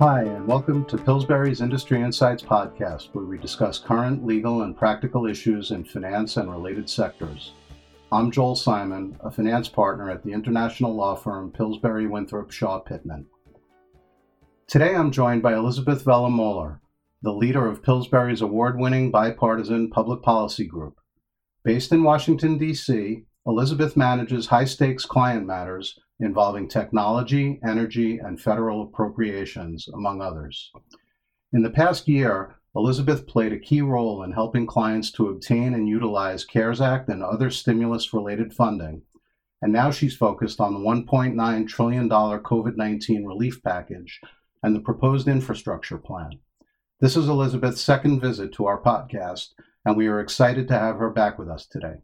Hi, and welcome to Pillsbury's Industry Insights podcast, where we discuss current legal and practical issues in finance and related sectors. I'm Joel Simon, a finance partner at the international law firm Pillsbury Winthrop Shaw Pittman. Today I'm joined by Elizabeth Vella Moeller, the leader of Pillsbury's award-winning bipartisan public policy group. Based in Washington, D.C., Elizabeth manages high-stakes client matters involving technology, energy, and federal appropriations, among others. In the past year, Elizabeth played a key role in helping clients to obtain and utilize CARES Act and other stimulus-related funding, and now she's focused on the $1.9 trillion COVID-19 relief package and the proposed infrastructure plan. This is Elizabeth's second visit to our podcast, and we are excited to have her back with us today.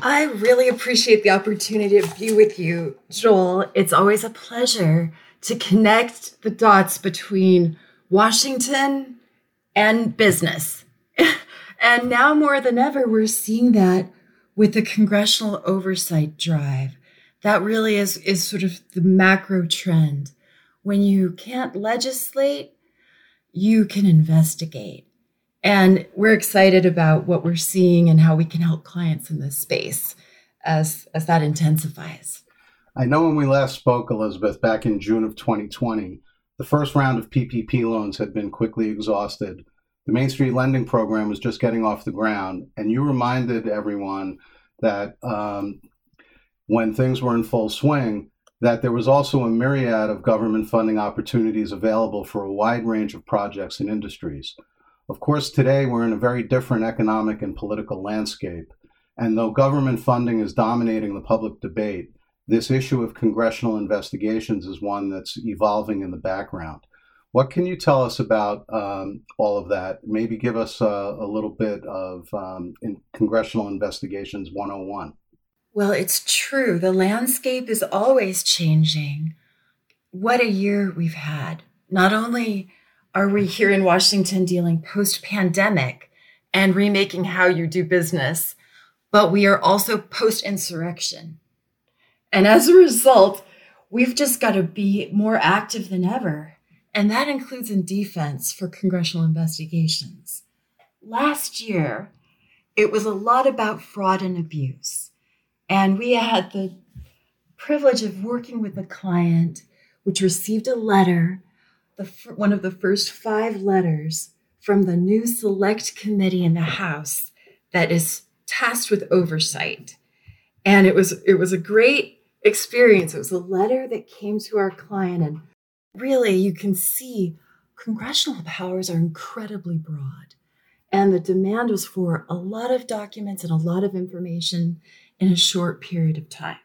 I really appreciate the opportunity to be with you, Joel. It's always a pleasure to connect the dots between Washington and business. And now more than ever, we're seeing that with the Congressional oversight drive. That really is sort of the macro trend. When you can't legislate, you can investigate. And we're excited about what we're seeing and how we can help clients in this space as that intensifies. I know when we last spoke, Elizabeth, back in June of 2020, the first round of PPP loans had been quickly exhausted. The Main Street Lending Program was just getting off the ground. And you reminded everyone that when things were in full swing, that there was also a myriad of government funding opportunities available for a wide range of projects and industries. Of course, today we're in a very different economic and political landscape, and though government funding is dominating the public debate, this issue of congressional investigations is one that's evolving in the background. What can you tell us about all of that? Maybe give us a little bit of in Congressional Investigations 101. Well, it's true. The landscape is always changing. What a year we've had. Not only are we here in Washington dealing post-pandemic and remaking how you do business, but we are also post-insurrection. And as a result, we've just got to be more active than ever. And that includes in defense for congressional investigations. Last year, it was a lot about fraud and abuse. And we had the privilege of working with a client which received a letter, one of the first 5 letters from the new select committee in the House that is tasked with oversight. And it was a great experience. It was a letter that came to our client, and really you can see congressional powers are incredibly broad. And the demand was for a lot of documents and a lot of information in a short period of time.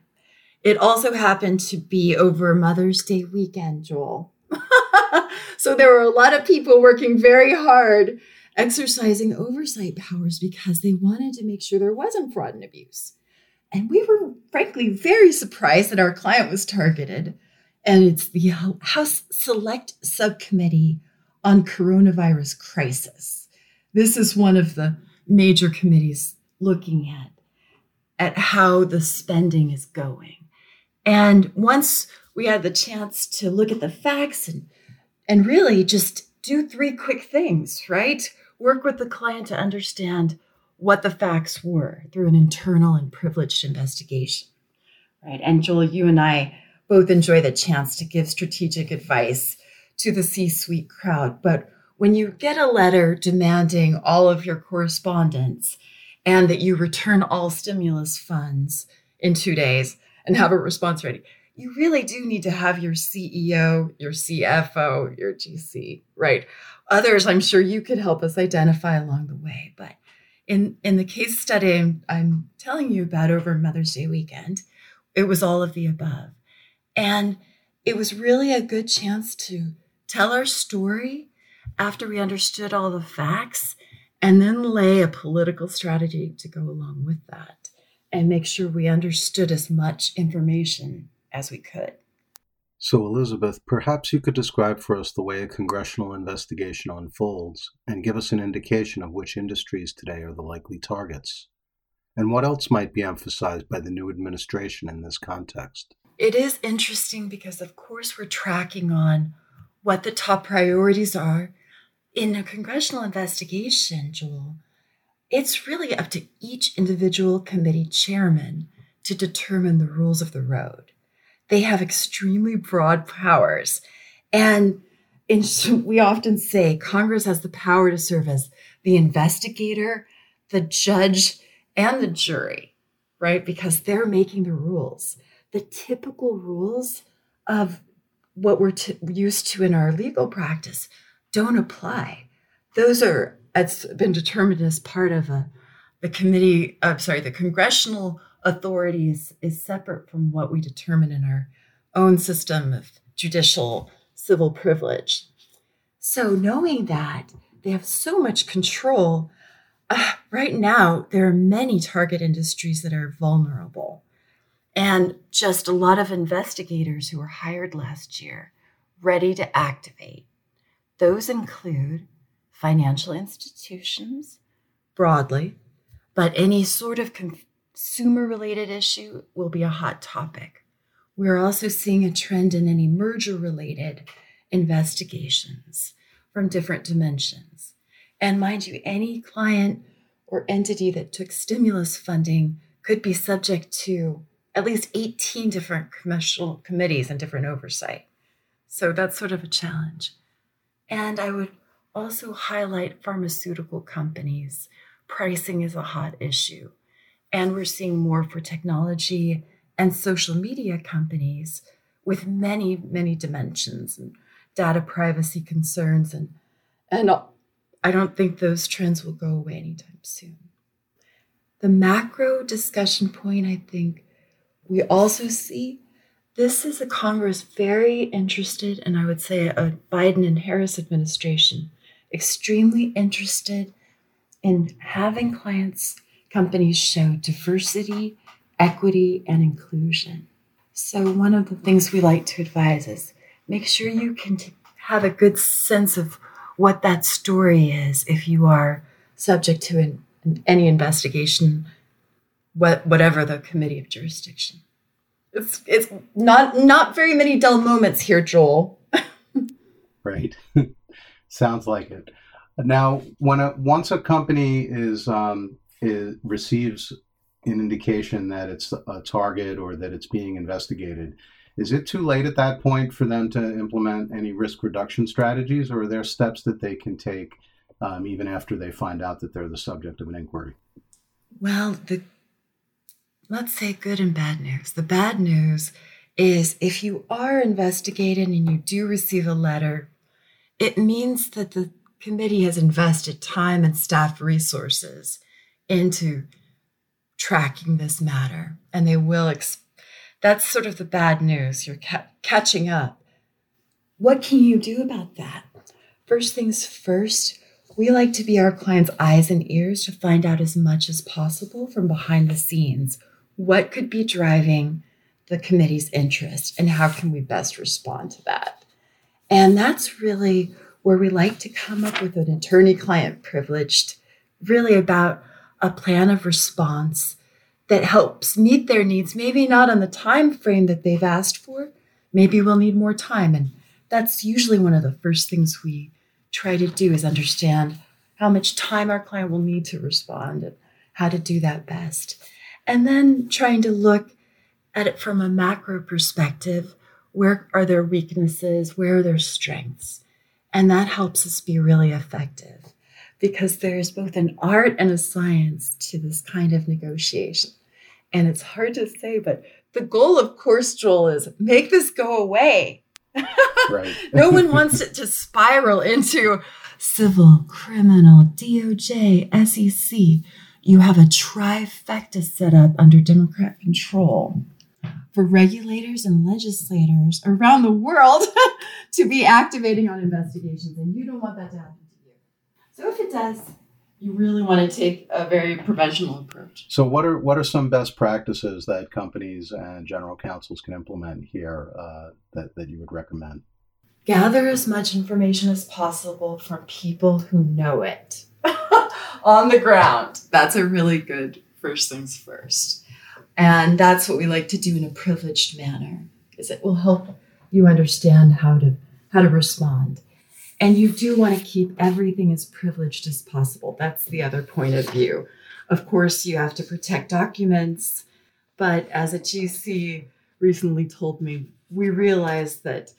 It also happened to be over Mother's Day weekend, Joel. So there were a lot of people working very hard, exercising oversight powers because they wanted to make sure there wasn't fraud and abuse. And we were, frankly, very surprised that our client was targeted. And it's the House Select Subcommittee on Coronavirus Crisis. This is one of the major committees looking at how the spending is going. And once we had the chance to look at the facts and really just do 3 quick things, right? Work with the client to understand what the facts were through an internal and privileged investigation, right? And Joel, you and I both enjoy the chance to give strategic advice to the C-suite crowd. But when you get a letter demanding all of your correspondence and that you return all stimulus funds in 2 days and have a response ready, you really do need to have your CEO, your CFO, your GC, right? Others, I'm sure you could help us identify along the way. But in the case study I'm telling you about over Mother's Day weekend, it was all of the above. And it was really a good chance to tell our story after we understood all the facts and then lay a political strategy to go along with that and make sure we understood as much information as we could. So Elizabeth, perhaps you could describe for us the way a congressional investigation unfolds and give us an indication of which industries today are the likely targets. And what else might be emphasized by the new administration in this context? It is interesting because, of course, we're tracking on what the top priorities are in a congressional investigation, Joel, it's really up to each individual committee chairman to determine the rules of the road. They have extremely broad powers. And we often say Congress has the power to serve as the investigator, the judge, and the jury, right? Because they're making the rules. The typical rules of what we're used to in our legal practice don't apply. Those are, it's been determined as part of the congressional authorities is separate from what we determine in our own system of judicial civil privilege. So knowing that they have so much control, right now, there are many target industries that are vulnerable. And just a lot of investigators who were hired last year, ready to activate. Those include financial institutions broadly, but any sort of consumer-related issue will be a hot topic. We're also seeing a trend in any merger-related investigations from different dimensions. And mind you, any client or entity that took stimulus funding could be subject to at least 18 different congressional committees and different oversight. So that's sort of a challenge. And I would also highlight pharmaceutical companies. Pricing is a hot issue. And we're seeing more for technology and social media companies with many, many dimensions and data privacy concerns. And I don't think those trends will go away anytime soon. The macro discussion point, I think, we also see this is a Congress very interested, and I would say a Biden and Harris administration, extremely interested in having clients, companies show diversity, equity, and inclusion. So one of the things we like to advise is make sure you can have a good sense of what that story is if you are subject to any investigation, whatever the committee of jurisdiction. It's not very many dull moments here, Joel. Right. Sounds like it. Now, once a company receives an indication that it's a target or that it's being investigated, is it too late at that point for them to implement any risk reduction strategies, or are there steps that they can take even after they find out that they're the subject of an inquiry? Well, let's say good and bad news. The bad news is if you are investigated and you do receive a letter, it means that the committee has invested time and staff resources into tracking this matter, and they will that's sort of the bad news. You're catching up. What can you do about that? First things first, we like to be our clients' eyes and ears to find out as much as possible from behind the scenes. What could be driving the committee's interest, and how can we best respond to that? And that's really where we like to come up with an attorney-client privilege, really about a plan of response that helps meet their needs, maybe not on the time frame that they've asked for. Maybe we'll need more time. And that's usually one of the first things we try to do is understand how much time our client will need to respond and how to do that best. And then trying to look at it from a macro perspective, where are their weaknesses, where are their strengths? And that helps us be really effective because there's both an art and a science to this kind of negotiation. And it's hard to say, but the goal, of course, Joel, is make this go away. Right. No one wants it to spiral into civil, criminal, DOJ, SEC. You have a trifecta set up under Democrat control for regulators and legislators around the world to be activating on investigations, and you don't want that to happen to you. So if it does, you really want to take a very professional approach. So what are some best practices that companies and general counsels can implement here that you would recommend? Gather as much information as possible from people who know it. On the ground. That's a really good first things first. And that's what we like to do in a privileged manner, is it will help you understand how to how to respond. And you do want to keep everything as privileged as possible. That's the other point of view. Of course, you have to protect documents, but as a GC recently told me, we realized that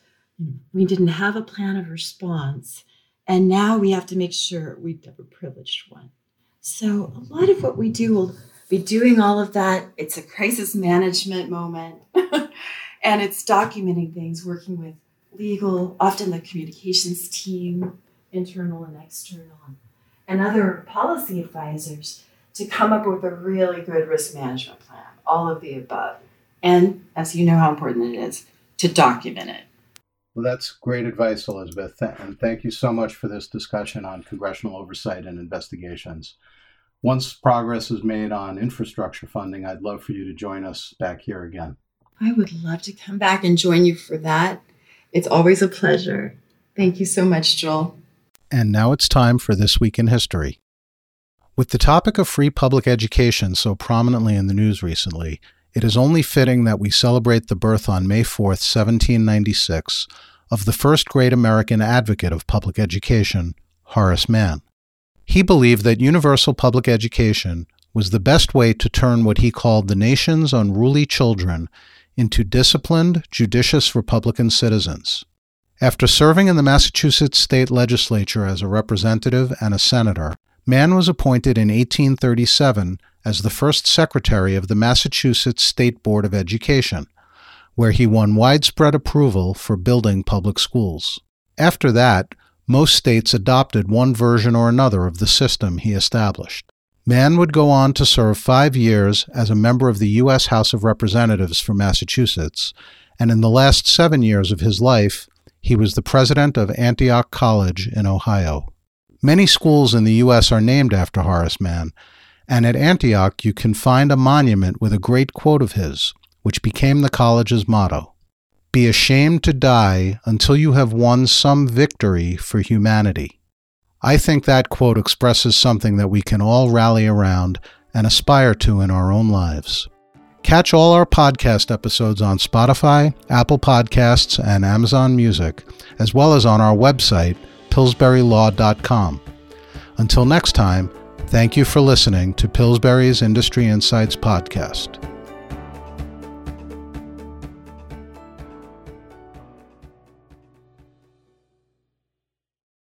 we didn't have a plan of response, and now we have to make sure we have a privileged one. So a lot of what we do will be doing all of that. It's a crisis management moment, and it's documenting things, working with legal, often the communications team, internal and external, and other policy advisors to come up with a really good risk management plan, all of the above. And as you know how important it is to document it. Well, that's great advice, Elizabeth. And thank you so much for this discussion on congressional oversight and investigations. Once progress is made on infrastructure funding, I'd love for you to join us back here again. I would love to come back and join you for that. It's always a pleasure. Thank you so much, Joel. And now it's time for This Week in History. With the topic of free public education so prominently in the news recently, it is only fitting that we celebrate the birth on May 4th, 1796, of the first great American advocate of public education, Horace Mann. He believed that universal public education was the best way to turn what he called the nation's unruly children into disciplined, judicious Republican citizens. After serving in the Massachusetts state legislature as a representative and a senator, Mann was appointed in 1837 as the first secretary of the Massachusetts State Board of Education, where he won widespread approval for building public schools. After that, most states adopted one version or another of the system he established. Mann would go on to serve 5 years as a member of the U.S. House of Representatives for Massachusetts, and in the last 7 years of his life, he was the president of Antioch College in Ohio. Many schools in the U.S. are named after Horace Mann, and at Antioch you can find a monument with a great quote of his, which became the college's motto, "Be ashamed to die until you have won some victory for humanity." I think that quote expresses something that we can all rally around and aspire to in our own lives. Catch all our podcast episodes on Spotify, Apple Podcasts, and Amazon Music, as well as on our website, PillsburyLaw.com. Until next time, thank you for listening to Pillsbury's Industry Insights Podcast.